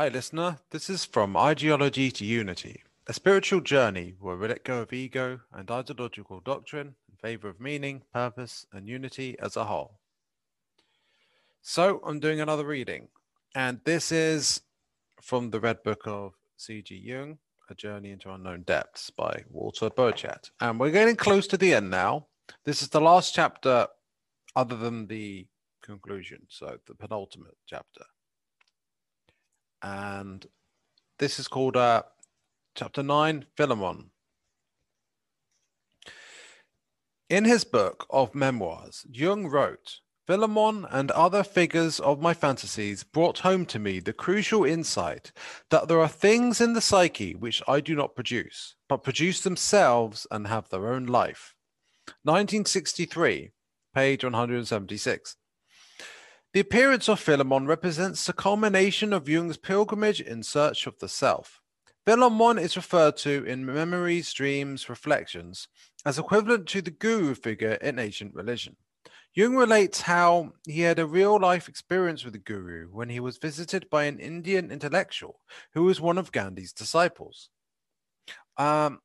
Hi listener, this is From Ideology to Unity, a spiritual journey where we let go of ego and ideological doctrine in favor of meaning, purpose, and unity as a whole. So I'm doing another reading, and this is from the Red Book of C.G. Jung, A Journey into Unknown Depths by Walter Borchardt. And we're getting close to the end now. This is the last chapter other than the conclusion, so the penultimate chapter. And this is called Chapter 9, Philemon. In his book of memoirs, Jung wrote, Philemon and other figures of my fantasies brought home to me the crucial insight that there are things in the psyche which I do not produce, but produce themselves and have their own life. 1963, page 176. The appearance of Philemon represents the culmination of Jung's pilgrimage in search of the self. Philemon is referred to in memories, dreams, reflections as equivalent to the guru figure in ancient religion. Jung relates how he had a real-life experience with the guru when he was visited by an Indian intellectual who was one of Gandhi's disciples. Yeah,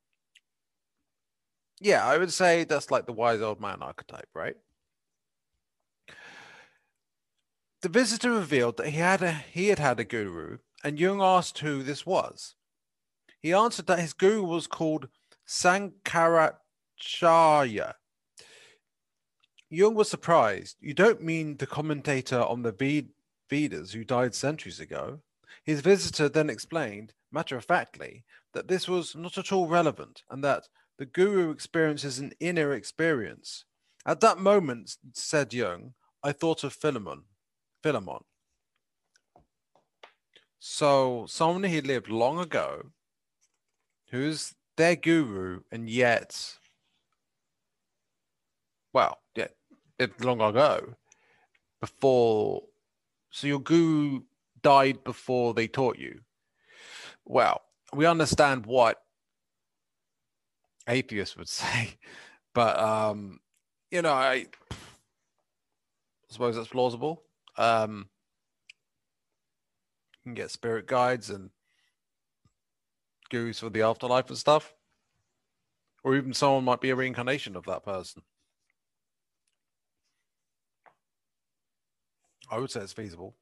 I would say that's like the wise old man archetype, right? The visitor revealed that he had had a guru, and Jung asked who this was. He answered that his guru was called Sankaracharya. Jung was surprised. You don't mean the commentator on the Vedas who died centuries ago? His visitor then explained, matter-of-factly, that this was not at all relevant and that the guru experiences an inner experience. At that moment, said Jung, I thought of Philemon. So someone who lived long ago, who's their guru, and yet, well, yeah, it's long ago, before, so your guru died before they taught you. Well, we understand what atheists would say, but, you know, I suppose that's plausible. You can get spirit guides and gurus for the afterlife and stuff, or even someone might be a reincarnation of that person. I would say it's feasible.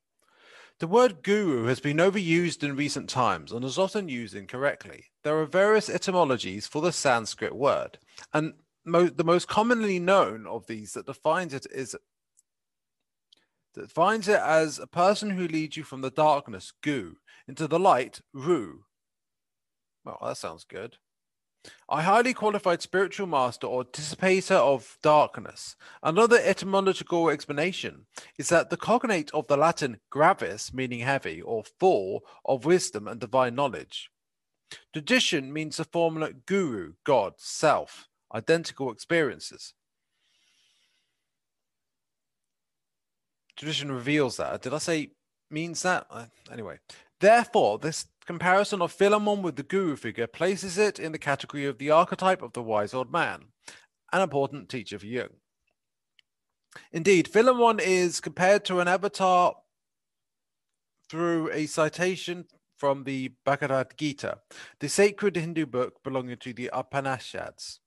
The word guru has been overused in recent times and is often used incorrectly. There are various etymologies for the Sanskrit word, and the most commonly known of these that defines it is as a person who leads you from the darkness, gu, into the light, ru. Well, that sounds good. A highly qualified spiritual master or dissipator of darkness. Another etymological explanation is that the cognate of the Latin gravis, meaning heavy, or full of wisdom and divine knowledge. Tradition means the formula guru, God, self, identical experiences. Tradition reveals that. Did I say means that? Anyway. Therefore, this comparison of Philemon with the guru figure places it in the category of the archetype of the wise old man, an important teacher for Jung. Indeed, Philemon is compared to an avatar through a citation from the Bhagavad Gita, the sacred Hindu book belonging to the Upanishads.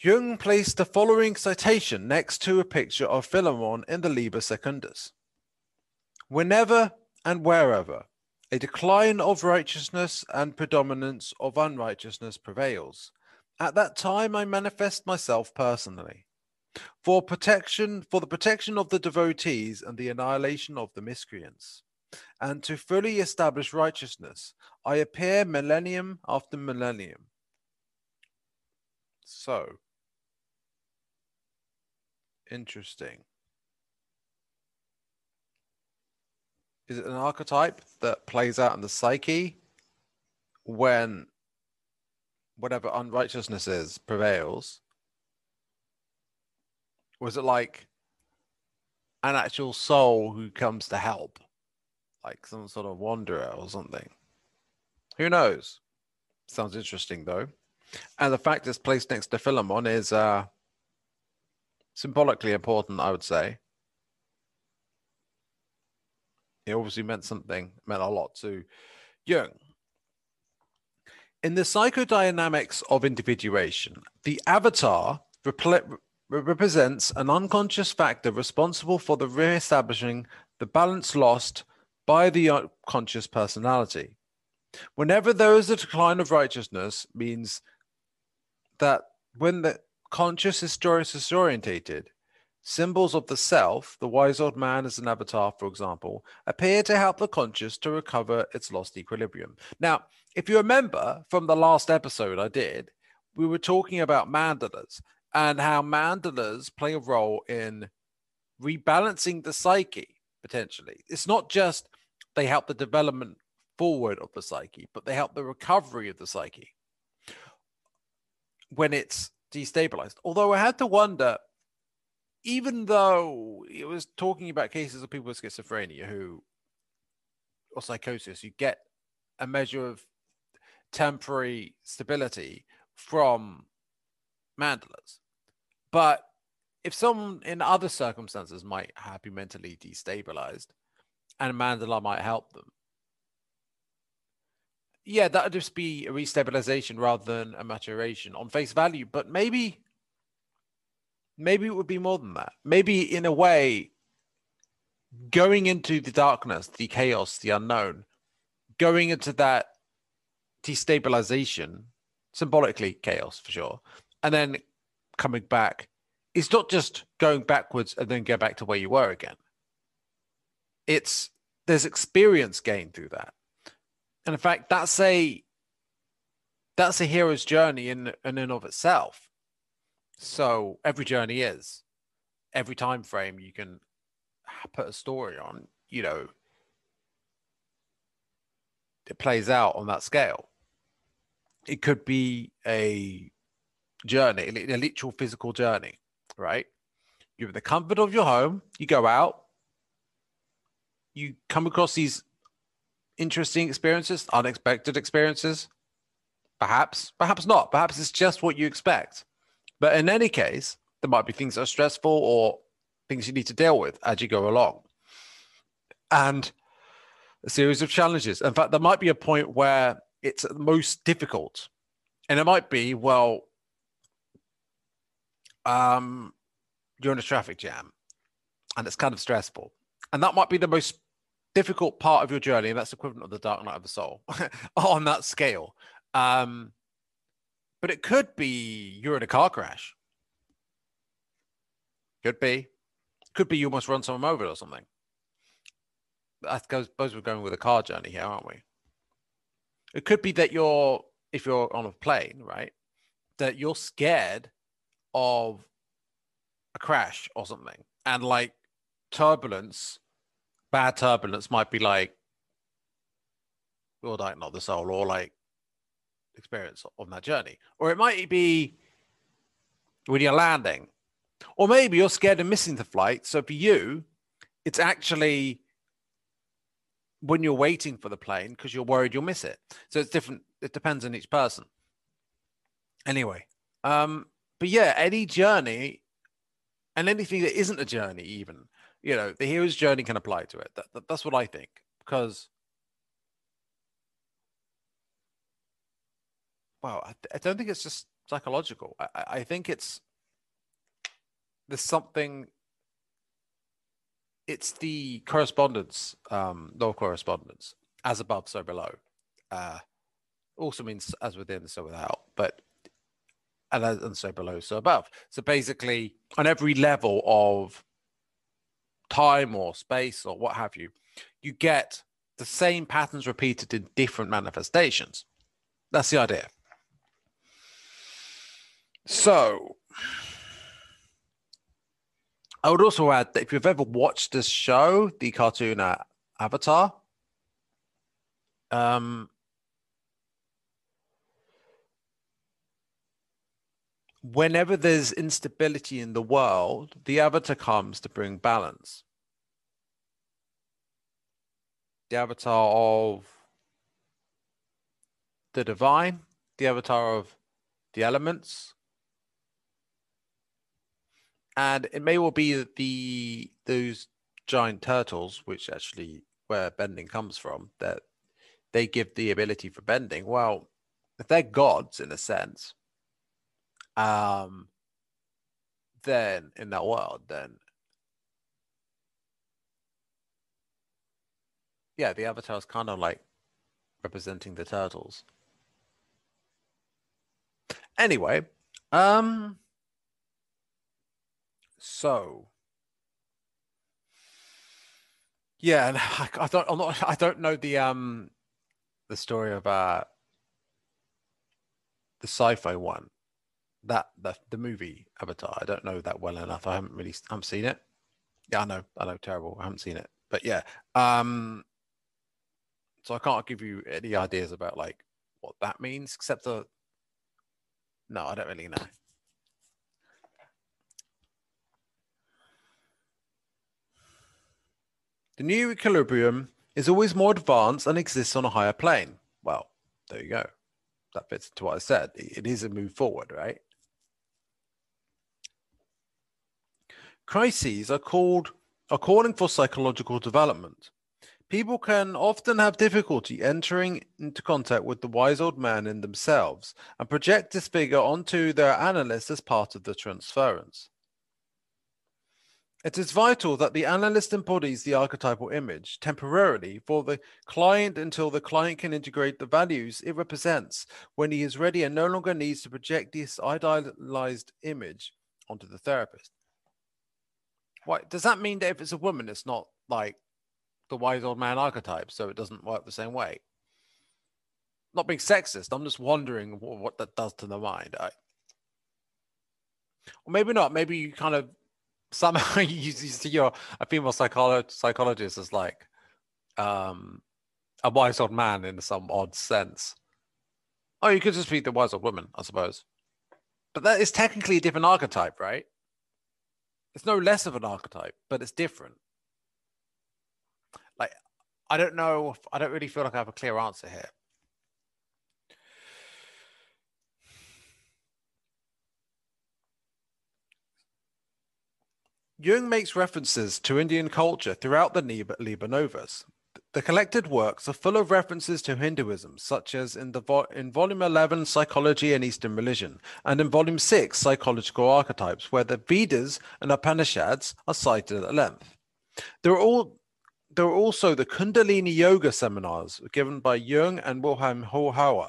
Jung placed the following citation next to a picture of Philemon in the Liber Secundus. Whenever and wherever a decline of righteousness and predominance of unrighteousness prevails, at that time I manifest myself personally for the protection of the devotees and the annihilation of the miscreants. And to fully establish righteousness, I appear millennium after millennium. So, interesting. Is it an archetype that plays out in the psyche when whatever unrighteousness is prevails? Or is it like an actual soul who comes to help? Like some sort of wanderer or something? Who knows? Sounds interesting though. And the fact it's placed next to Philemon is symbolically important, I would say. It obviously meant something, meant a lot to Jung. In the psychodynamics of individuation, the avatar represents an unconscious factor responsible for the re-establishing the balance lost by the unconscious personality. Whenever there is a decline of righteousness, means that when the conscious is disorientated, symbols of the self, the wise old man as an avatar, for example, appear to help the conscious to recover its lost equilibrium. Now, if you remember from the last episode I did, we were talking about mandalas and how mandalas play a role in rebalancing the psyche, potentially. It's not just they help the development forward of the psyche, but they help the recovery of the psyche when it's destabilized. Although I had to wonder, even though it was talking about cases of people with schizophrenia who, or psychosis, you get a measure of temporary stability from mandalas. But if someone in other circumstances might have been mentally destabilized and a mandala might help them, yeah, that would just be a restabilization rather than a maturation on face value. But maybe it would be more than that. Maybe in a way, going into the darkness, the chaos, the unknown, going into that destabilization, symbolically chaos for sure, and then coming back, it's not just going backwards and then go back to where you were again. It's, there's experience gained through that. And in fact, that's a hero's journey in and of itself. So every journey is, every time frame you can put a story on, you know, it plays out on that scale. It could be a journey, a literal physical journey, right? You're in the comfort of your home, you go out, you come across these interesting experiences, unexpected experiences, perhaps not, perhaps it's just what you expect. But in any case, there might be things that are stressful or things you need to deal with as you go along. And a series of challenges. In fact, there might be a point where it's most difficult. And it might be, well, you're in a traffic jam and it's kind of stressful. And that might be the most difficult part of your journey. And that's equivalent of the Dark Night of the Soul on that scale. But it could be you're in a car crash. Could be. Could be you almost run someone over or something. I suppose we're going with a car journey here, aren't we? It could be that you're, if you're on a plane, right, that you're scared of a crash or something. And like turbulence, bad turbulence might be like, or like not the soul, or like, experience on that journey. Or it might be when you're landing, or maybe you're scared of missing the flight. So for you, it's actually when you're waiting for the plane because you're worried you'll miss it. So it's different. It depends on each person. Anyway, but yeah, any journey and anything that isn't a journey, even, you know, the hero's journey can apply to it. That's what I think, because wow, I don't think it's just psychological. I think it's, there's something, it's the correspondence, law of correspondence, as above, so below. Also means as within, so without, but, and so below, so above. So basically, on every level of time or space or what have you, you get the same patterns repeated in different manifestations. That's the idea. So, I would also add that if you've ever watched this show, the cartoon Avatar, whenever there's instability in the world, the Avatar comes to bring balance. The Avatar of the divine, the Avatar of the elements. And it may well be that those giant turtles, which actually where bending comes from, that they give the ability for bending. Well, if they're gods in a sense, then in that world, then yeah, the Avatar is kind of like representing the turtles. Anyway, so yeah, and I don't know the story of the sci-fi one, that the movie Avatar. I don't know that well enough. I haven't seen it. Yeah, I know, terrible. I haven't seen it, but yeah. So I can't give you any ideas about like what that means, except the. No, I don't really know. The new equilibrium is always more advanced and exists on a higher plane. Well, there you go. That fits into what I said. It is a move forward, right? Crises are calling for psychological development. People can often have difficulty entering into contact with the wise old man in themselves and project this figure onto their analyst as part of the transference. It is vital that the analyst embodies the archetypal image temporarily for the client until the client can integrate the values it represents when he is ready and no longer needs to project this idealized image onto the therapist. Why, does that mean that if it's a woman, it's not like the wise old man archetype, so it doesn't work the same way? Not being sexist, I'm just wondering what that does to the mind. Or maybe not. Maybe you kind of somehow you see a female psychologist as like a wise old man in some odd sense. Oh, you could just be the wise old woman, I suppose. But that is technically a different archetype, right? It's no less of an archetype, but it's different. I don't know. I don't really feel like I have a clear answer here. Jung makes references to Indian culture throughout the Liber Novus. The collected works are full of references to Hinduism, such as in Volume 11, Psychology and Eastern Religion, and in Volume 6, Psychological Archetypes, where the Vedas and Upanishads are cited at length. There are also the Kundalini Yoga seminars given by Jung and Wilhelm Holzhauer.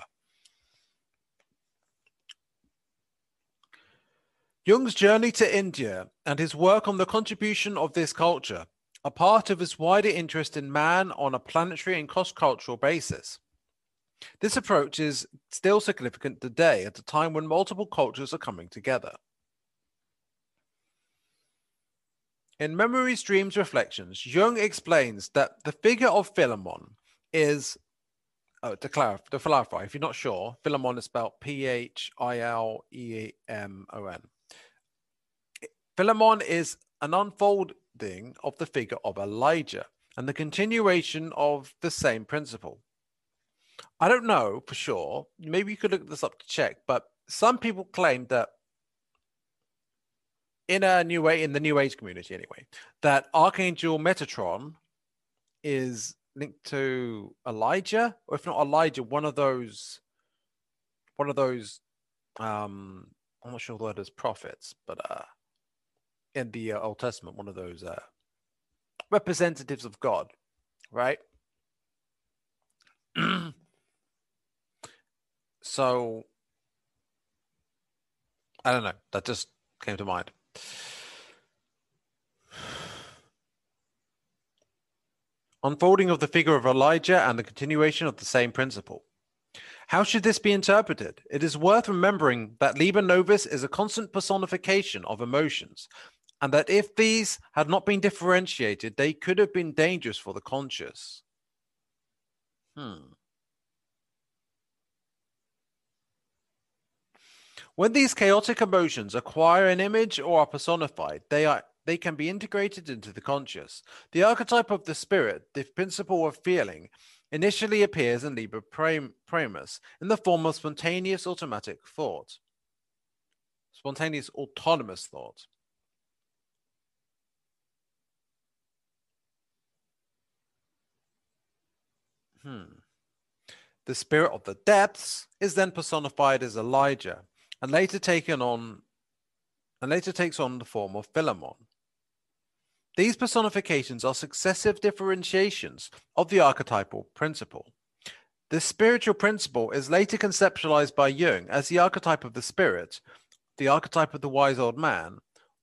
Jung's journey to India and his work on the contribution of this culture are part of his wider interest in man on a planetary and cross-cultural basis. This approach is still significant today, at a time when multiple cultures are coming together. In Memories, Dreams, Reflections, Jung explains that the figure of Philemon is, to clarify, if you're not sure, Philemon is spelled Philemon. Philemon is an unfolding of the figure of Elijah and the continuation of the same principle. I don't know for sure. Maybe you could look this up to check, but some people claim that in the New Age community anyway, that Archangel Metatron is linked to Elijah, or if not Elijah, one of those I'm not sure the word is prophets, but in the Old Testament, one of those representatives of God, right? So I don't know, that just came to mind. Unfolding of the figure of Elijah and the continuation of the same principle. How should this be interpreted? It is worth remembering that Liber Novus is a constant personification of emotions, and that if these had not been differentiated, they could have been dangerous for the conscious. When these chaotic emotions acquire an image or are personified, they can be integrated into the conscious. The archetype of the spirit, the principle of feeling, initially appears in Liber Primus in the form of spontaneous automatic thought. Spontaneous autonomous thought. The spirit of the depths is then personified as Elijah, and later takes on the form of Philemon. These personifications are successive differentiations of the archetypal principle. This spiritual principle is later conceptualized by Jung as the archetype of the spirit, the archetype of the wise old man,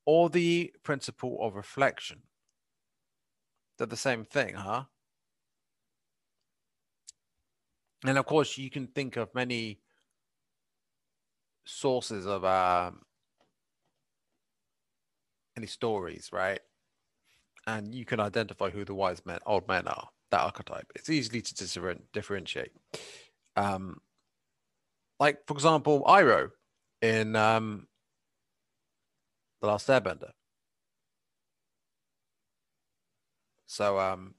or the principle of reflection. They're the same thing, huh? And of course, you can think of many sources of any stories, right? And you can identify who the old men are. That archetype. It's easy to differentiate. Like, for example, Iroh in The Last Airbender. So, man,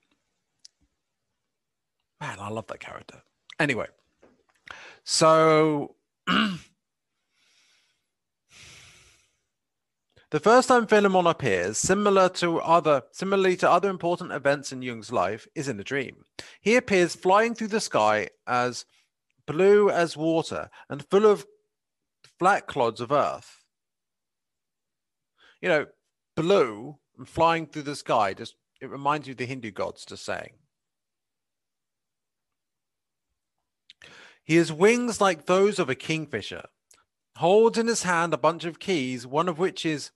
I love that character. Anyway, so the first time Philemon appears, similarly to other important events in Jung's life, is in a dream. He appears flying through the sky, as blue as water and full of flat clods of earth. You know, blue and flying through the sky, just, it reminds you of the Hindu gods, just saying. He has wings like those of a kingfisher, holds in his hand a bunch of keys, one of which is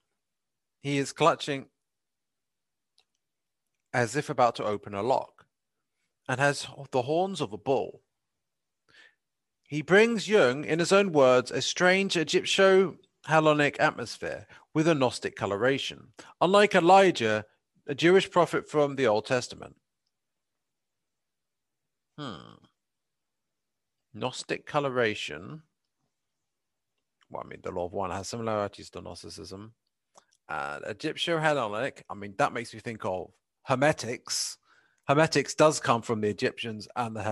he is clutching as if about to open a lock, and has the horns of a bull. He brings Jung, in his own words, a strange Egypto-Hellenic atmosphere with a Gnostic coloration, unlike Elijah, a Jewish prophet from the Old Testament. Gnostic coloration. Well, I mean, the Law of One has similarities to Gnosticism. Egypto-Hellenic, I mean, that makes me think of Hermetics. Hermetics does come from the Egyptians and the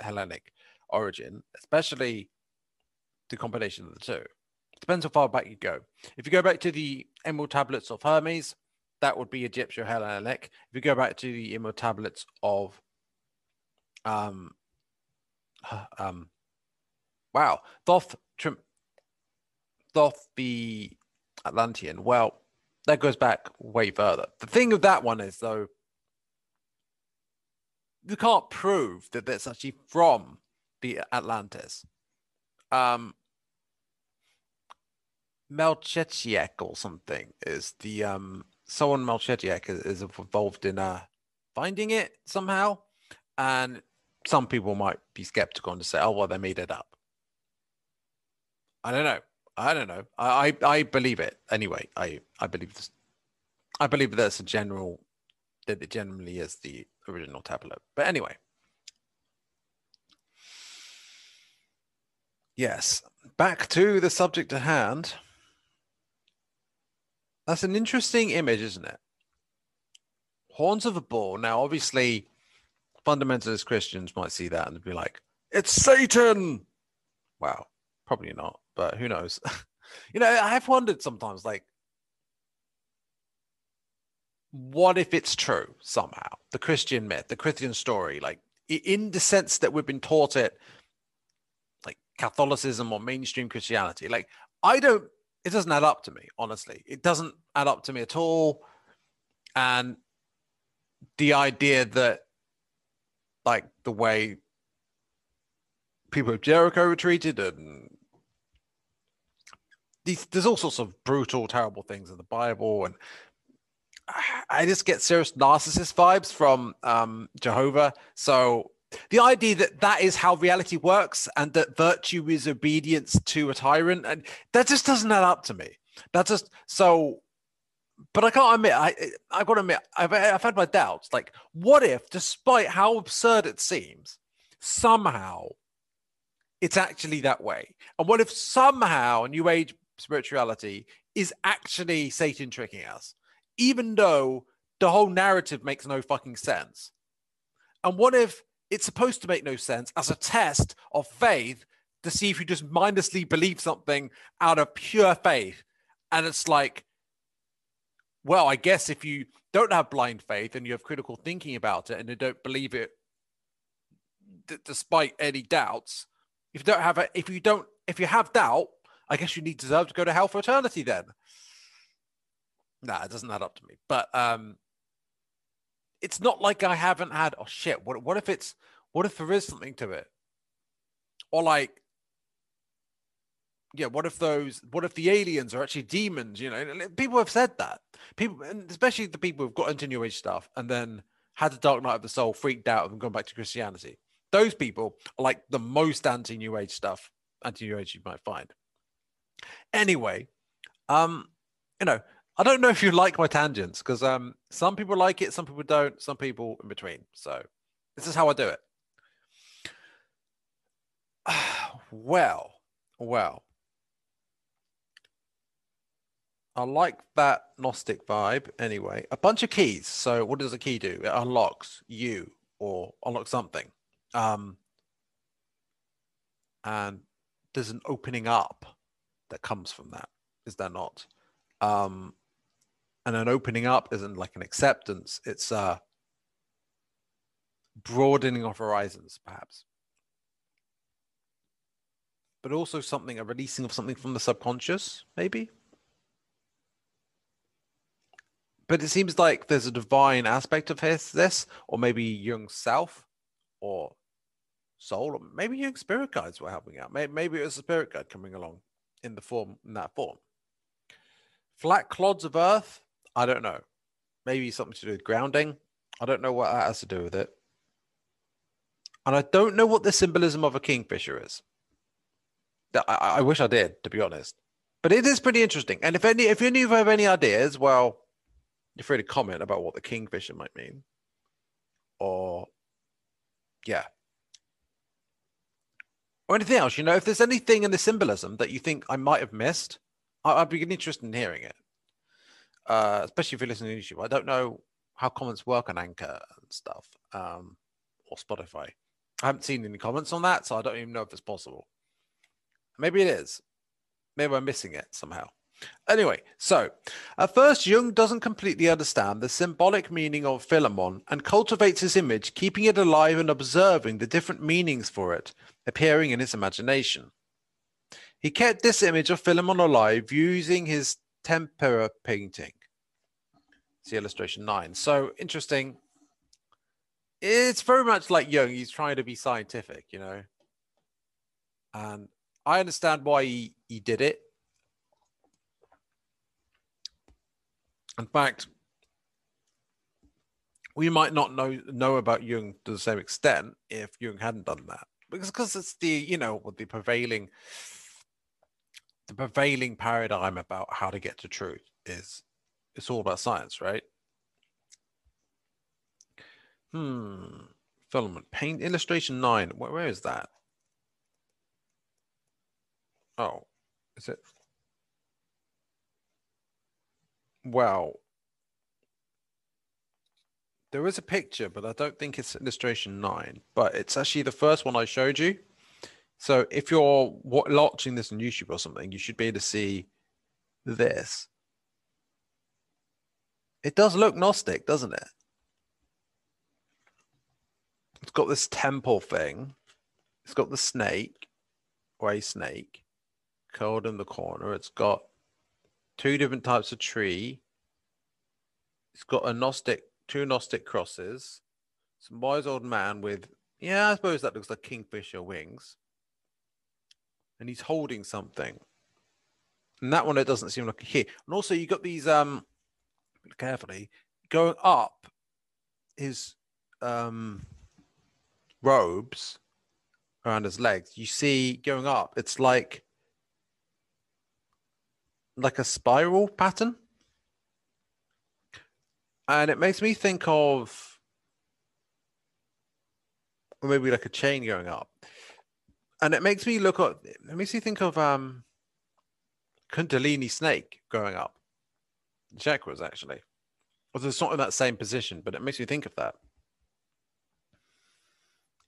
Hellenic origin, especially the combination of the two. Depends how far back you go. If you go back to the Emerald Tablets of Hermes, that would be Egypto-Hellenic. If you go back to the Emerald Tablets of... Thoth the Atlantean. Well, that goes back way further. The thing of that one is, though, you can't prove that that's actually from the Atlantis. Melchizedek or something is the someone. Melchizedek is involved in finding it somehow, and some people might be skeptical and say, "Oh, well, they made it up." I don't know. I believe it anyway. I believe this. I believe that's a general, that it generally is the original tablet. But anyway, yes. Back to the subject at hand. That's an interesting image, isn't it? Horns of a bull. Now, obviously, fundamentalist Christians might see that and be like, "It's Satan." Wow, probably not. But who knows? You know, I have wondered sometimes, like, what if it's true somehow? The Christian myth, the Christian story, like, in the sense that we've been taught it, like Catholicism or mainstream Christianity. Like, it doesn't add up to me, honestly. It doesn't add up to me at all. And the idea that, like, the way people of Jericho were treated, and there's all sorts of brutal, terrible things in the Bible, and I just get serious narcissist vibes from Jehovah. So the idea that that is how reality works, and that virtue is obedience to a tyrant, and that just doesn't add up to me. That's just so. But I can't admit. I've got to admit, I've had my doubts. Like, what if, despite how absurd it seems, somehow it's actually that way? And what if somehow New Age spirituality is actually Satan tricking us, even though the whole narrative makes no fucking sense? And what if it's supposed to make no sense as a test of faith, to see if you just mindlessly believe something out of pure faith? And it's like, well, I guess if you don't have blind faith and you have critical thinking about it, and you don't believe it despite any doubts. If you don't have a, if you have doubt, I guess you need deserve to go to hell for eternity then. Nah, it doesn't add up to me. But it's not like I haven't had, oh shit, what if it's, what if there is something to it? Or like, yeah, what if those, what if the aliens are actually demons, you know? People have said that. People, and especially the people who've got into New Age stuff and then had the dark night of the soul, freaked out and gone back to Christianity. Those people are like the most anti-New Age stuff, anti-New Age you might find. Anyway, you know, I don't know if you like my tangents because some people like it, some people don't, some people in between. So this is how I do it. Well, I like that Gnostic vibe anyway. A bunch of keys. So what does a key do? It unlocks you or unlocks something. And there's an opening up that comes from that, is there not? And an opening up isn't like an acceptance, it's broadening of horizons perhaps, but also something, a releasing of something from the subconscious maybe. But it seems like there's a divine aspect of this, or maybe Jung's self or soul, or maybe Jung's spirit guides were helping out. Maybe it was a spirit guide coming along in the form, in that form. Flat clods of earth, I don't know. Maybe something to do with grounding. I don't know what that has to do with it. And I don't know what the symbolism of a kingfisher is. I wish I did, to be honest. But it is pretty interesting. And if any of you have any ideas, well, you're free to comment about what the kingfisher might mean. Or, yeah. Or anything else, you know, if there's anything in the symbolism that you think I might have missed, I'd be interested in hearing it. Especially if you're listening to YouTube. I don't know how comments work on Anchor and stuff, or Spotify. I haven't seen any comments on that, so I don't even know if it's possible. Maybe it is. Maybe I'm missing it somehow. Anyway, so at first, Jung doesn't completely understand the symbolic meaning of Philemon and cultivates his image, keeping it alive and observing the different meanings for it, appearing in his imagination. He kept this image of Philemon alive using his tempera painting. See illustration 9. So interesting. It's very much like Jung. He's trying to be scientific, you know. And I understand why he did it. In fact, we might not know about Jung to the same extent if Jung hadn't done that, because it's the, you know, the prevailing paradigm about how to get to truth is it's all about science, right? Filament paint illustration 9. Where is that? Oh, is it? Well, there is a picture, but I don't think it's illustration 9, but it's actually the first one I showed you. So if you're watching this on YouTube or something, you should be able to see this. It does look Gnostic, doesn't it? It's got this temple thing. It's got the snake, or a snake, curled in the corner. It's got two different types of tree. It's got a Gnostic, two Gnostic crosses. Some wise old man with, yeah, I suppose that looks like kingfisher wings. And he's holding something. And that one, it doesn't seem like here. And also you got these, carefully, going up his robes around his legs. You see going up, it's like a spiral pattern, and it makes me think of maybe like a chain going up, and it makes me look at, let me see, think of Kundalini snake going up, chakras actually, although it's not in that same position, but it makes me think of that.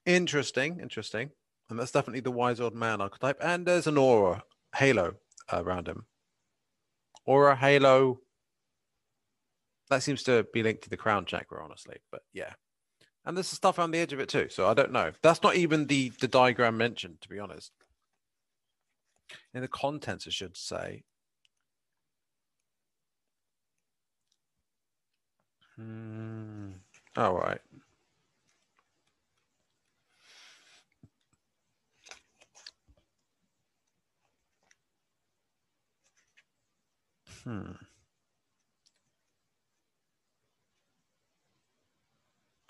Interesting. And that's definitely the wise old man archetype, and there's an aura halo around him. Aura, halo, that seems to be linked to the crown chakra, honestly. But yeah, And there's stuff on the edge of it too. So I don't know. That's not even the diagram mentioned, to be honest. In the contents, I should say. All right.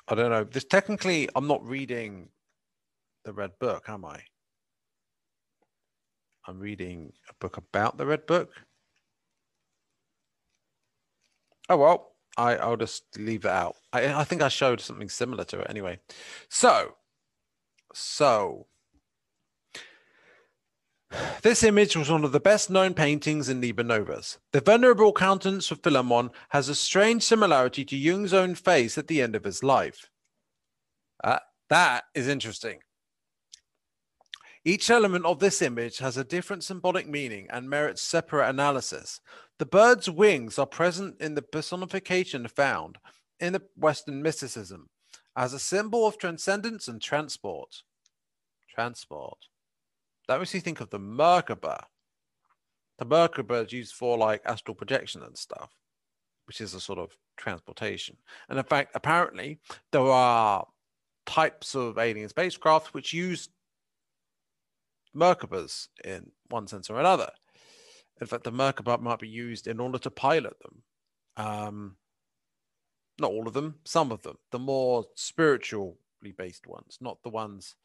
I don't know. This technically, I'm not reading the Red Book, am I? I'm reading a book about the Red Book. Oh, well, I'll just leave it out. I think I showed something similar to it anyway. So this image was one of the best known paintings in Liber Novus. The venerable countenance of Philemon has a strange similarity to Jung's own face at the end of his life. That is interesting. Each element of this image has a different symbolic meaning and merits separate analysis. The bird's wings are present in the personification found in the Western mysticism as a symbol of transcendence and transport. That makes you think of the Merkaba. The Merkaba is used for like astral projection and stuff, which is a sort of transportation. And in fact, apparently there are types of alien spacecraft which use Merkabas in one sense or another. In fact, the Merkaba might be used in order to pilot them. Not all of them, some of them. The more spiritually based ones, not the ones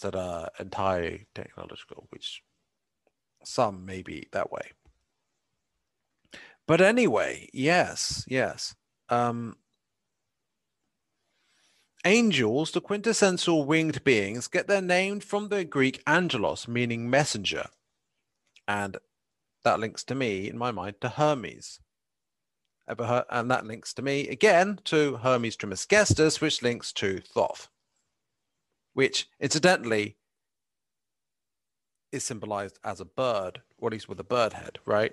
that are entirely technological, which some may be that way. But anyway, yes. Angels, the quintessential winged beings, get their name from the Greek angelos, meaning messenger. And that links to me, in my mind, to Hermes. And that links to me, again, to Hermes Trismegistus, which links to Thoth, which incidentally is symbolized as a bird, or at least with a bird head, right?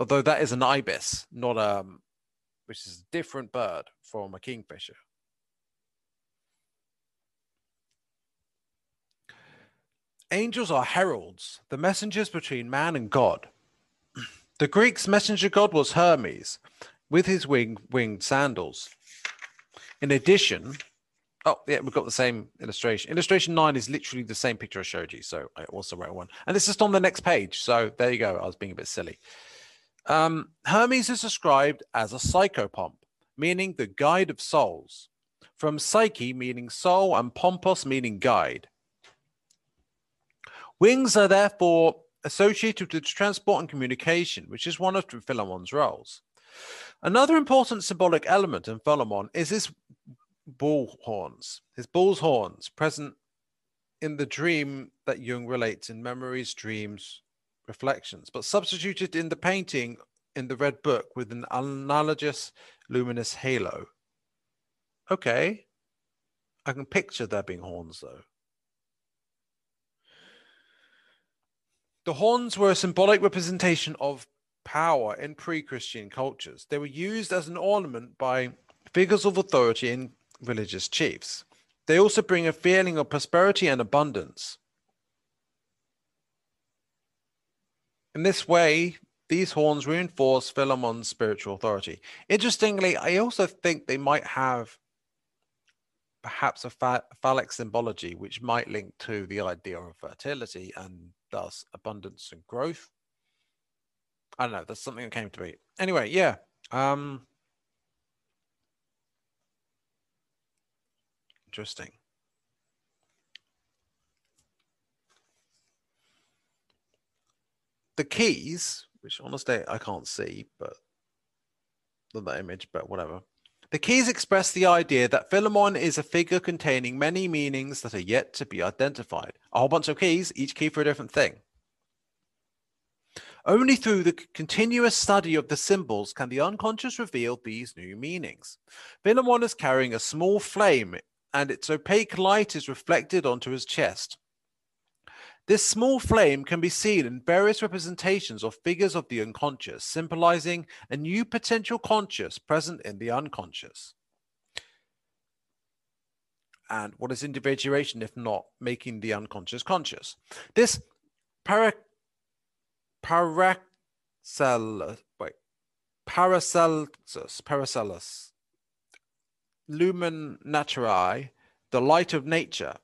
Although that is an ibis, not which is a different bird from a kingfisher. Angels are heralds, the messengers between man and God. The Greeks' messenger god was Hermes, with his winged sandals. In addition... Oh, yeah, we've got the same illustration. Illustration 9 is literally the same picture I showed you, so I also wrote one. And it's just on the next page, so there you go. I was being a bit silly. Hermes is described as a psychopomp, meaning the guide of souls. From psyche, meaning soul, and pompos, meaning guide. Wings are therefore associated with transport and communication, which is one of Philemon's roles. Another important symbolic element in Philemon is his... bull's horns present in the dream that Jung relates in Memories, Dreams, Reflections, but substituted in the painting in the Red Book with an analogous luminous halo. Okay, I can picture there being horns though. The horns were a symbolic representation of power in pre-Christian cultures. They were used as an ornament by figures of authority in religious chiefs. They also bring a feeling of prosperity and abundance. In this way, these horns reinforce Philemon's spiritual authority. Interestingly, I also think they might have perhaps a phallic symbology, which might link to the idea of fertility and thus abundance and growth. I don't know, that's something that came to me. Anyway, yeah. Interesting. The keys, which honestly I can't see, but not that image, but whatever. The keys express the idea that Philemon is a figure containing many meanings that are yet to be identified. A whole bunch of keys, each key for a different thing. Only through the continuous study of the symbols can the unconscious reveal these new meanings. Philemon is carrying a small flame, and its opaque light is reflected onto his chest. This small flame can be seen in various representations or figures of the unconscious, symbolizing a new potential conscious present in the unconscious. And what is individuation if not making the unconscious conscious? This Paracelsus, Lumen naturae, the light of nature,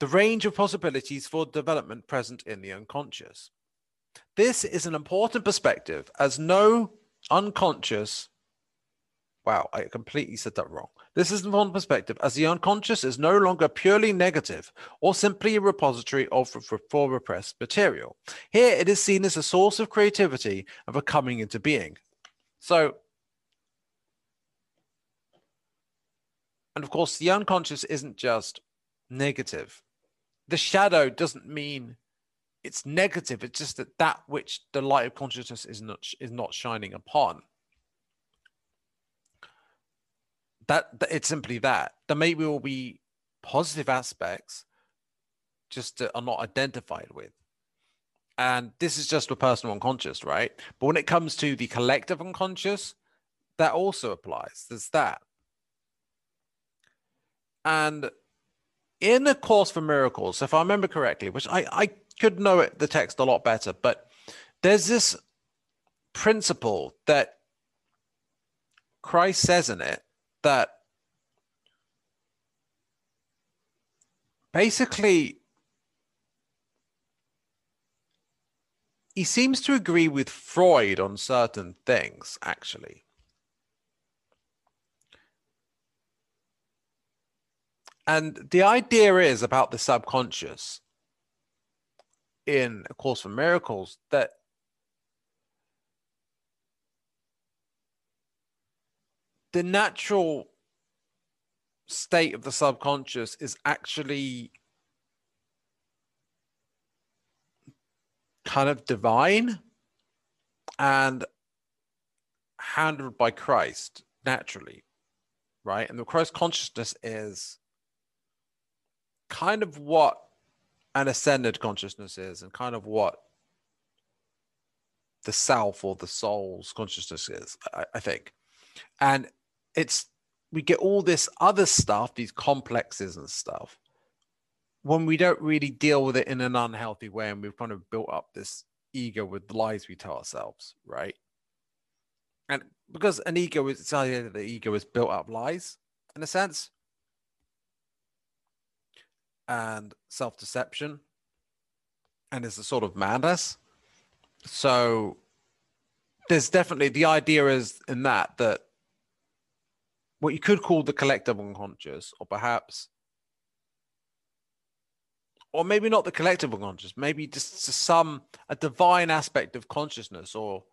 the range of possibilities for development present in the unconscious. This is an important perspective as no unconscious, wow, I completely said that wrong. This is an important perspective as the unconscious is no longer purely negative or simply a repository of for repressed material. Here it is seen as a source of creativity and for coming into being. So, and of course the unconscious isn't just negative. The shadow doesn't mean it's negative. It's just that that which the light of consciousness is not shining upon. That it's simply that. There maybe will be positive aspects just that are not identified with. And this is just for personal unconscious, right? But when it comes to the collective unconscious, that also applies. There's that. And in A Course for Miracles, if I remember correctly, which I could know it, the text a lot better, but there's this principle that Christ says in it that basically he seems to agree with Freud on certain things, actually. And the idea is about the subconscious in A Course in Miracles that the natural state of the subconscious is actually kind of divine and handled by Christ naturally, right? And the Christ consciousness is kind of what an ascended consciousness is and kind of what the self or the soul's consciousness is, I think. And it's, we get all this other stuff, these complexes and stuff, when we don't really deal with it in an unhealthy way and we've kind of built up this ego with lies we tell ourselves, right? And because an ego is, the ego is built up lies in a sense, and self-deception, and it's a sort of madness. So there's definitely, the idea is in that what you could call the collective unconscious, or perhaps, or maybe not the collective unconscious, maybe just a divine aspect of consciousness, or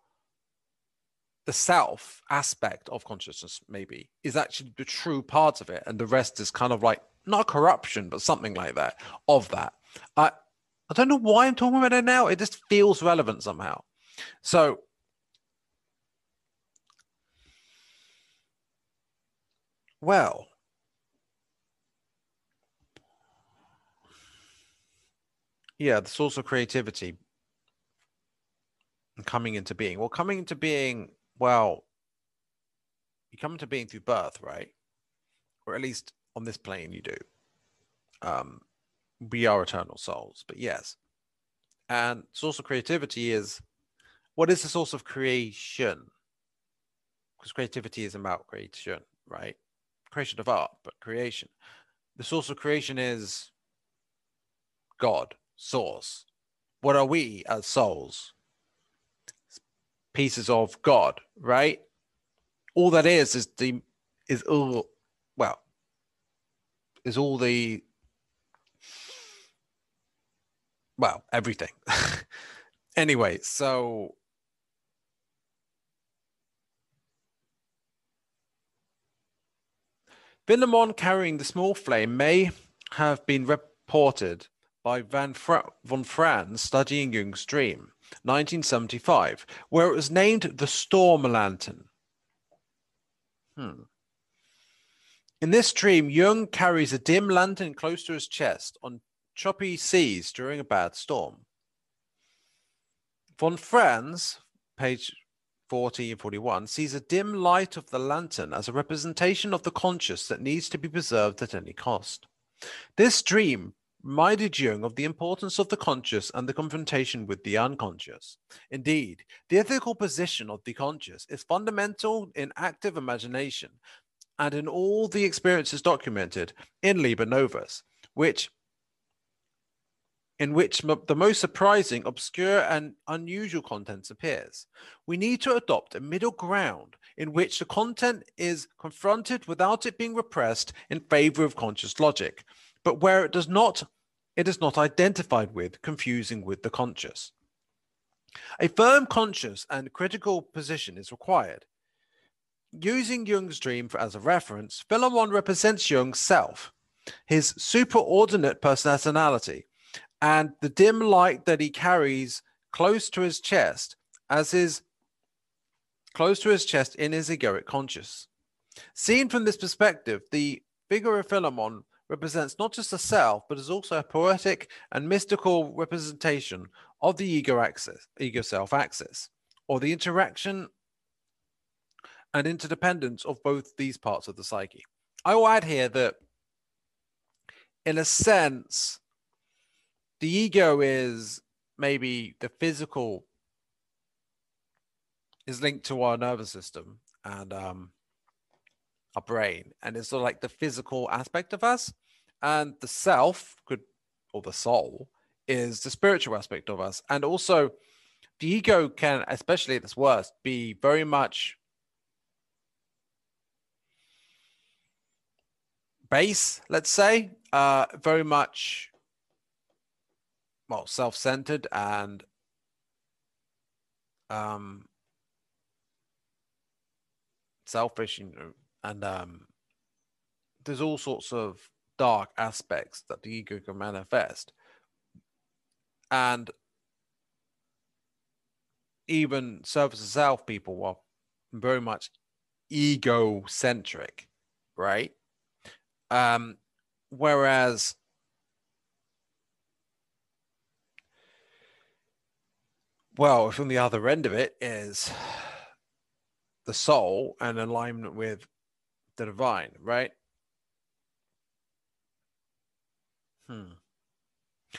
the self aspect of consciousness maybe, is actually the true part of it, and the rest is kind of like, not corruption, but something like that, of that. I don't know why I'm talking about it now. It just feels relevant somehow. So well, yeah, the source of creativity and coming into being. Well, coming into being, well, you come into being through birth, right? Or at least on this plane, you do. We are eternal souls, but yes. And source of creativity is, what is the source of creation? Because creativity is about creation, right? Creation of art, but creation. The source of creation is God, source. What are we as souls? Pieces of God, right? All that is everything. Anyway, so Philemon carrying the small flame may have been reported by Von Franz studying Jung's dream, 1975, where it was named the Storm Lantern. In this dream, Jung carries a dim lantern close to his chest on choppy seas during a bad storm. Von Franz, page 1441, sees a dim light of the lantern as a representation of the conscious that needs to be preserved at any cost. This dream reminded Jung of the importance of the conscious and the confrontation with the unconscious. Indeed, the ethical position of the conscious is fundamental in active imagination and in all the experiences documented in Liber Novus, in which the most surprising, obscure, and unusual contents appears. We need to adopt a middle ground in which the content is confronted without it being repressed in favor of conscious logic, but where it is not identified with, confusing with the conscious. A firm conscious and critical position is required. Using Jung's dream as a reference, Philemon represents Jung's self, his superordinate personality, and the dim light that he carries close to his chest in his egoic conscious. Seen from this perspective, the figure of Philemon represents not just the self, but is also a poetic and mystical representation of the ego-self axis, or the interaction and interdependence of both these parts of the psyche. I will add here that, in a sense, the ego is maybe the physical is linked to our nervous system and our brain, and it's sort of like the physical aspect of us, and the self or the soul is the spiritual aspect of us. And also the ego can, especially at its worst, be very much base, let's say, very much self-centered and selfish, and there's all sorts of dark aspects that the ego can manifest. And even service to self people are very much egocentric, right? Whereas from the other end of it is the soul and alignment with the divine, right?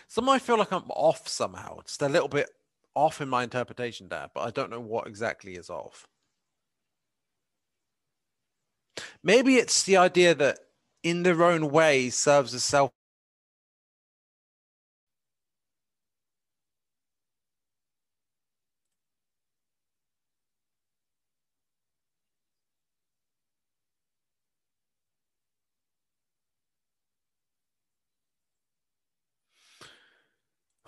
Somehow I feel like I'm off somehow. Just a little bit off in my interpretation there, but I don't know what exactly is off. Maybe it's the idea that in their own way serves as self.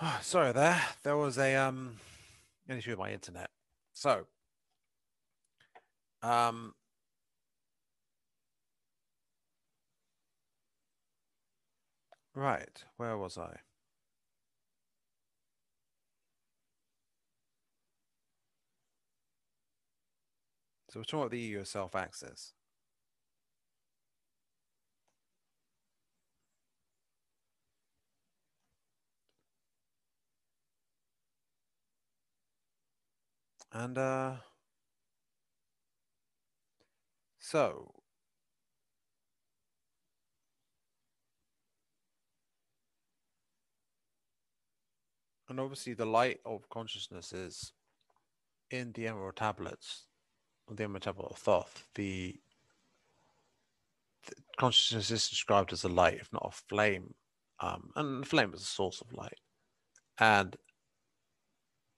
Oh, sorry, there was an issue with my internet. So, right, where was I? So we're talking about the ego self-axis. And and obviously the light of consciousness is in the Emerald Tablets, or the Emerald Tablet of Thoth. The consciousness is described as a light, if not a flame, and the flame is a source of light, and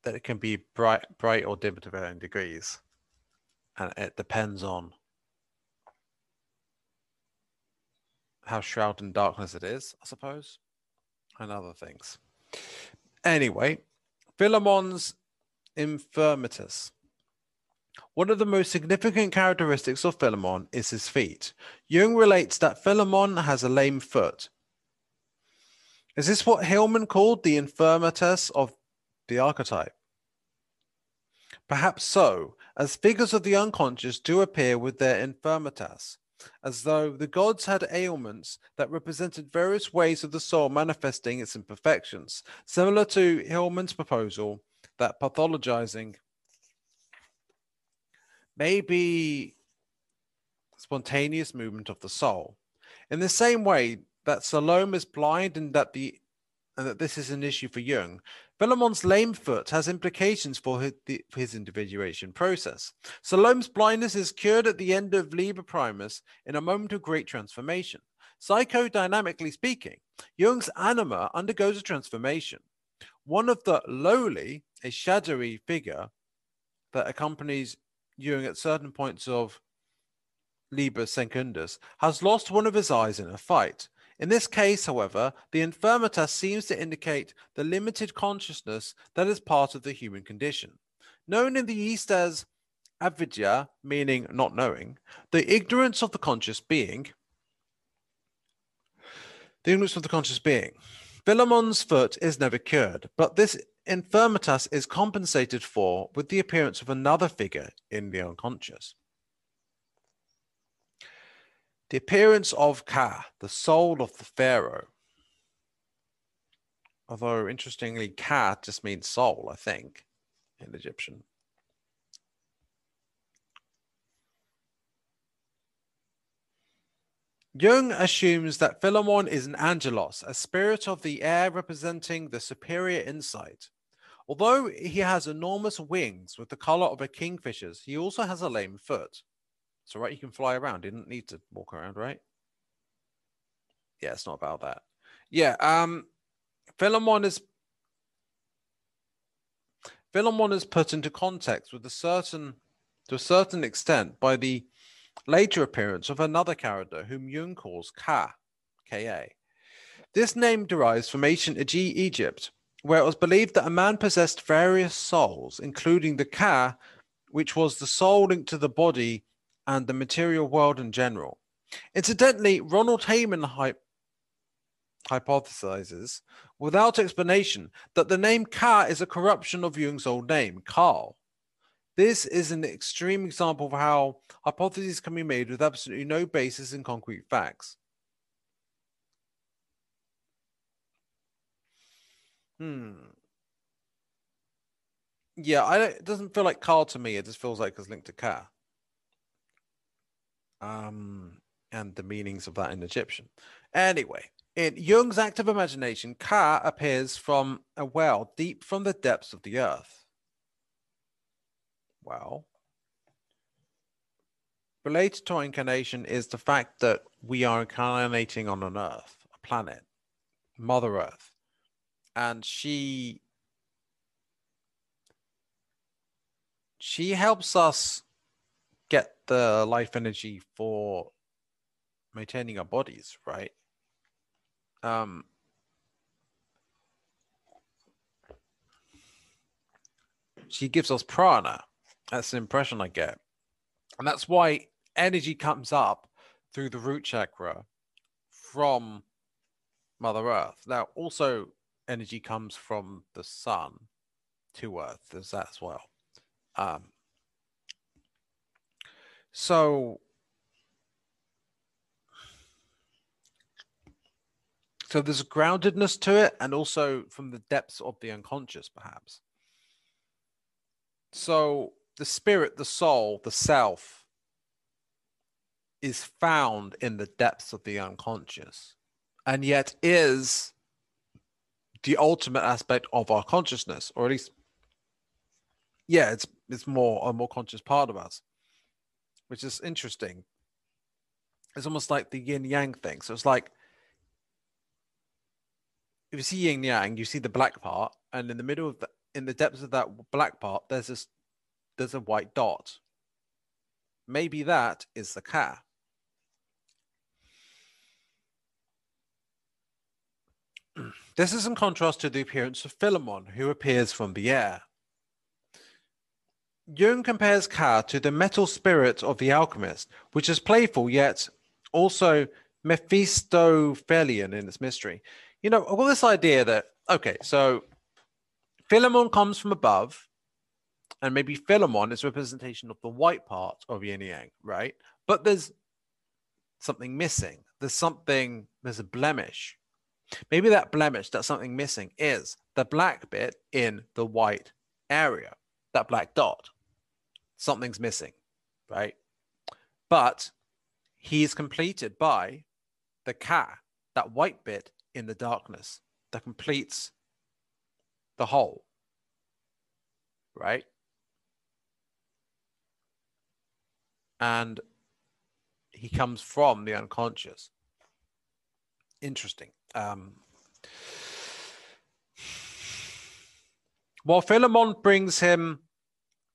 that it can be bright or dim to varying degrees, and it depends on how shrouded in darkness it is, I suppose, and other things. Anyway, Philemon's infirmitus. One of the most significant characteristics of Philemon is his feet. Jung relates that Philemon has a lame foot. Is this what Hillman called the infirmitus of the archetype? Perhaps so, as figures of the unconscious do appear with their infirmitas, as though the gods had ailments that represented various ways of the soul manifesting its imperfections, similar to Hillman's proposal that pathologizing may be spontaneous movement of the soul. In the same way that Salome is blind and that this is an issue for Jung, Philemon's lame foot has implications for his individuation process. Salome's blindness is cured at the end of Liber Primus in a moment of great transformation. Psychodynamically speaking, Jung's anima undergoes a transformation. One of the lowly, a shadowy figure that accompanies Jung at certain points of Liber Secundus, has lost one of his eyes in a fight. In this case, however, the infirmitas seems to indicate the limited consciousness that is part of the human condition. Known in the East as avidya, meaning not knowing, the ignorance of the conscious being. Philemon's foot is never cured, but this infirmitas is compensated for with the appearance of another figure in the unconscious. The appearance of Ka, the soul of the pharaoh. Although, interestingly, Ka just means soul, I think, in Egyptian. Jung assumes that Philemon is an angelos, a spirit of the air representing the superior insight. Although he has enormous wings with the color of a kingfisher's, he also has a lame foot. So, right, you can fly around. You didn't need to walk around, right? Yeah, it's not about that. Yeah, Philemon is put into context with to a certain extent by the later appearance of another character whom Jung calls Ka, Ka. This name derives from ancient Egypt, where it was believed that a man possessed various souls, including the Ka, which was the soul linked to the body and the material world in general. Incidentally, Ronald Hayman hypothesizes, without explanation, that the name Ka is a corruption of Jung's old name, Karl. This is an extreme example of how hypotheses can be made with absolutely no basis in concrete facts. Yeah, it doesn't feel like Karl to me. It just feels like it's linked to Ka. And the meanings of that in Egyptian. Anyway, in Jung's active imagination, Ka appears from a well deep from the depths of the earth. Well, related to incarnation is the fact that we are incarnating on an earth, a planet, Mother Earth. And she helps us get the life energy for maintaining our bodies, right? She gives us prana. That's the impression I get. And that's why energy comes up through the root chakra from Mother Earth. Now, also energy comes from the sun to Earth. There's that as well. So there's a groundedness to it, and also from the depths of the unconscious, perhaps. So the spirit, the soul, the self is found in the depths of the unconscious, and yet is the ultimate aspect of our consciousness, or at least, yeah, it's more a more conscious part of us. Which is interesting. It's almost like the yin yang thing. So it's like, if you see yin yang, you see the black part, and in the middle of in the depths of that black part, there's a white dot. Maybe that is the Ka. This is in contrast to the appearance of Philemon, who appears from the air. Jung compares Ka to the metal spirit of the alchemist, which is playful yet also Mephistophelian in its mystery. You know, I've got this idea that, okay, so Philemon comes from above, and maybe Philemon is a representation of the white part of yin yang, right? But there's something missing. There's a blemish. Maybe that blemish, that something missing, is the black bit in the white area, that black dot. Something's missing, right? But he's completed by the Ka, that white bit in the darkness that completes the whole, right? And he comes from the unconscious. Interesting. While Philemon brings him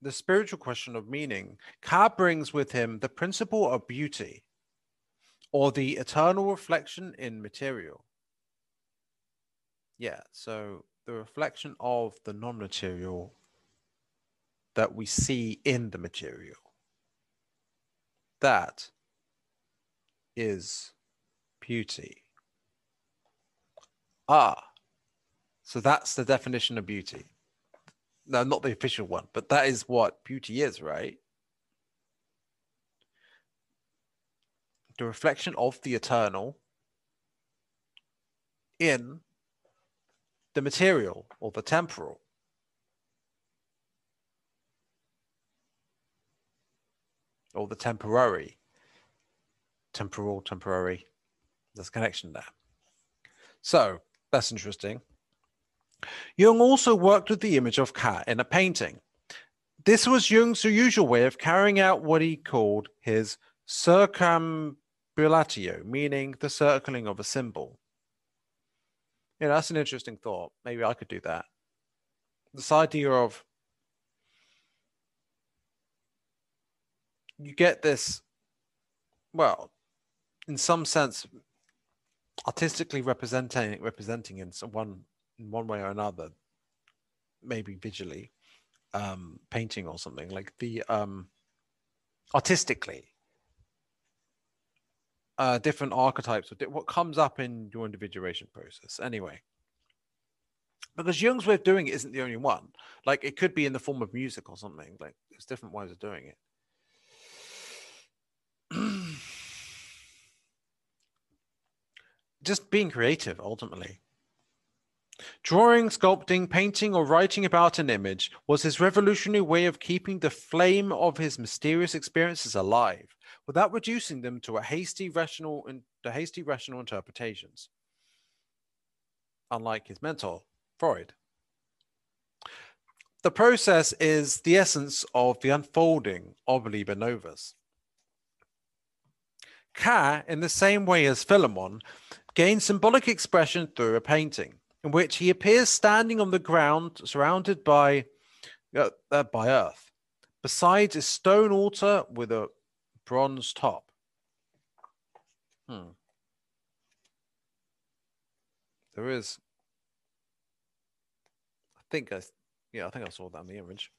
the spiritual question of meaning, Ka brings with him the principle of beauty, or the eternal reflection in material. Yeah, so the reflection of the non-material that we see in the material. That is beauty. So that's the definition of beauty. No, not the official one, but that is what beauty is, right? The reflection of the eternal in the material or the temporal. Or the temporary. Temporal, temporary. There's a connection there. So, that's interesting. Jung also worked with the image of Ka in a painting. This was Jung's usual way of carrying out what he called his circumbulatio, meaning the circling of a symbol. Yeah, that's an interesting thought. Maybe I could do that. This idea of you get this, well, in some sense, artistically representing in one way or another, maybe visually, painting or something like the artistically, different archetypes of what comes up in your individuation process. Anyway, because Jung's way of doing it isn't the only one. Like it could be in the form of music or something. Like there's different ways of doing it. Just being creative, ultimately. Drawing, sculpting, painting, or writing about an image was his revolutionary way of keeping the flame of his mysterious experiences alive, without reducing them to hasty rational interpretations. Unlike his mentor, Freud. The process is the essence of the unfolding of Liber Novus. Ka, in the same way as Philemon, gained symbolic expression through a painting, in which he appears standing on the ground, surrounded by earth, beside a stone altar with a bronze top. There is, I think I saw that in the image.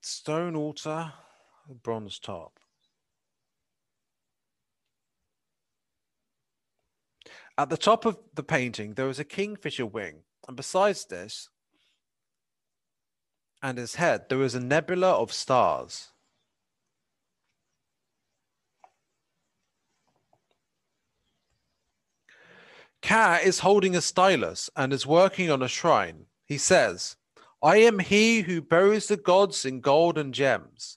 Stone altar, bronze top. At the top of the painting, there is a kingfisher wing, and besides this and his head, there is a nebula of stars. Ka is holding a stylus and is working on a shrine. He says, "I am he who buries the gods in gold and gems."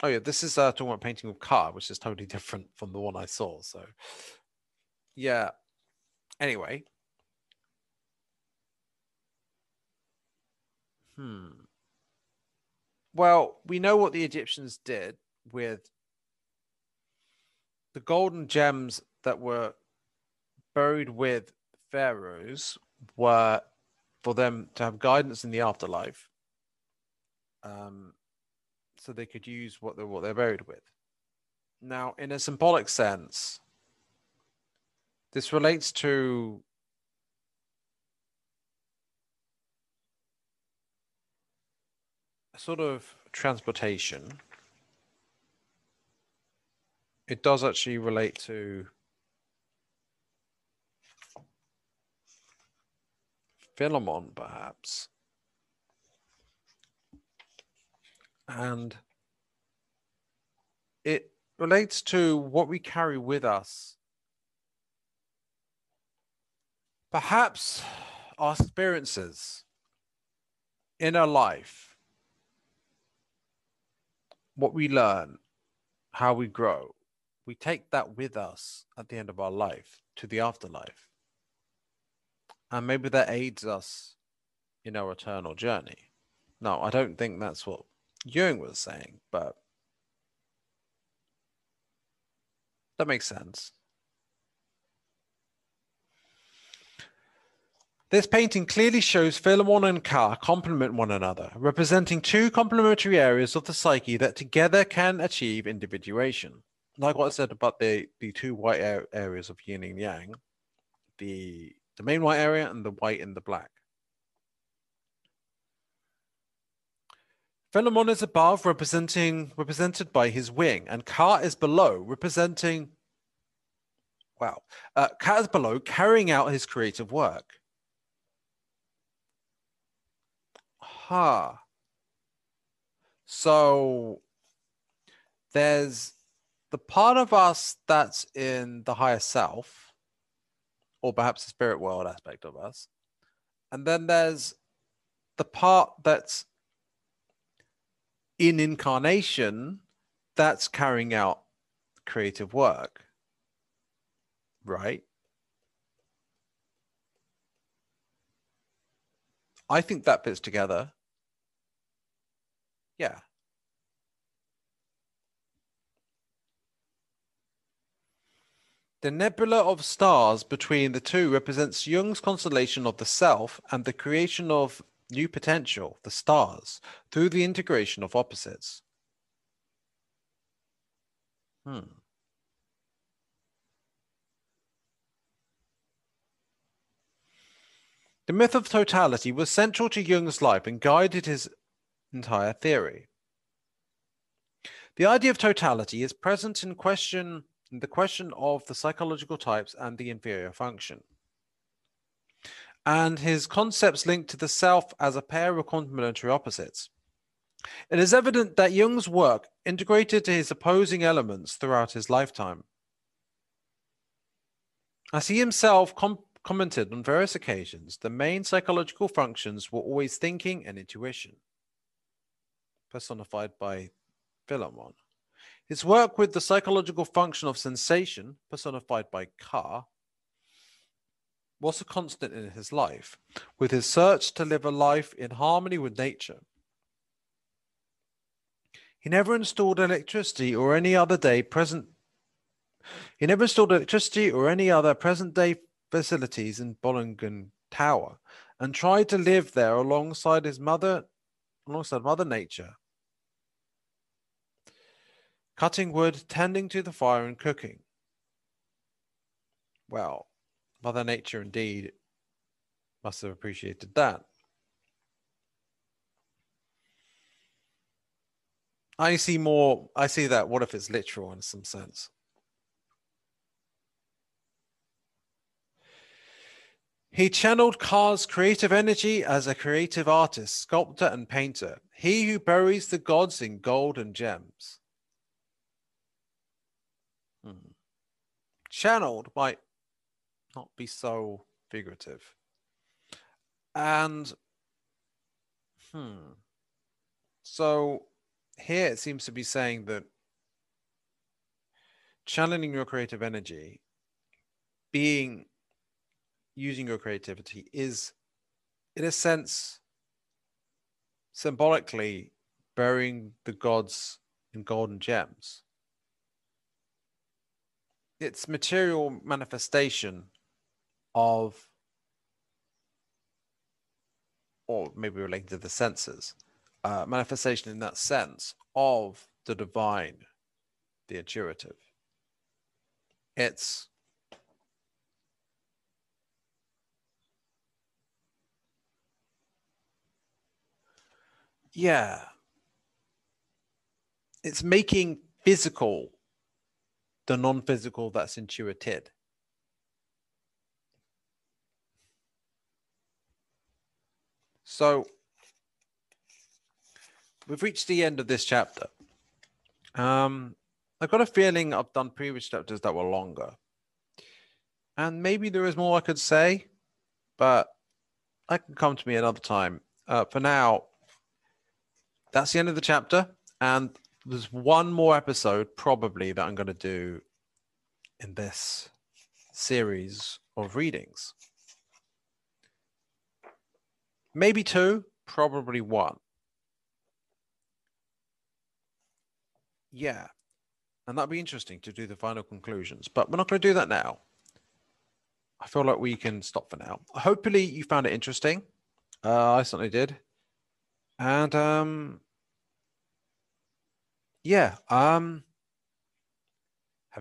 Oh yeah, this is talking about painting of Ka, which is totally different from the one I saw. So yeah, anyway. Well, we know what the Egyptians did with the golden gems that were buried with pharaohs were for them to have guidance in the afterlife, so they could use what they're buried with. Now, in a symbolic sense, this relates to a sort of transportation. It does actually relate to Philemon, perhaps. And it relates to what we carry with us. Perhaps our experiences in our life, what we learn, how we grow, we take that with us at the end of our life to the afterlife. And maybe that aids us in our eternal journey. Now, I don't think that's what Jung was saying, but that makes sense. This painting clearly shows Philemon and Ka complement one another, representing two complementary areas of the psyche that together can achieve individuation. Like what I said about the two white areas of yin and yang, the main white area and the white and the black. Philemon is above, represented by his wing, and Ka is below, carrying out his creative work. So there's the part of us that's in the higher self, or perhaps the spirit world aspect of us. And then there's the part that's in incarnation that's carrying out creative work, right? I think that fits together. Yeah. The nebula of stars between the two represents Jung's constellation of the self and the creation of new potential, the stars, through the integration of opposites. The myth of totality was central to Jung's life and guided his entire theory. The idea of totality is present in the question of the psychological types and the inferior function. And his concepts linked to the self as a pair of complementary opposites. It is evident that Jung's work integrated his opposing elements throughout his lifetime. As he himself commented on various occasions, the main psychological functions were always thinking and intuition, personified by Philemon. His work with the psychological function of sensation, personified by Ka, was a constant in his life, with his search to live a life in harmony with nature. He never installed electricity or any other present-day facilities in Bollingen Tower, and tried to live there alongside Mother Nature, cutting wood, tending to the fire, and cooking. Well, Mother Nature indeed must have appreciated that. I see that. What if it's literal in some sense? He channeled Ka's creative energy as a creative artist, sculptor, and painter, he who buries the gods in gold and gems. Channeled might not be so figurative. And so here it seems to be saying that channeling your creative energy, using your creativity is, in a sense, symbolically burying the gods in golden gems. It's material manifestation of, or maybe related to the senses, manifestation in that sense of the divine, the intuitive. It's it's making physical the non-physical that's intuited. So We've reached the end of this chapter. I've got a feeling I've done previous chapters that were longer. And maybe there is more I could say, but that can come to me another time. For now, that's the end of the chapter. And there's one more episode probably that I'm going to do in this series of readings. Maybe two, probably one. Yeah. And that'd be interesting to do the final conclusions, but we're not going to do that now. I feel like we can stop for now. Hopefully you found it interesting. I certainly did. And have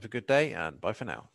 a good day and bye for now.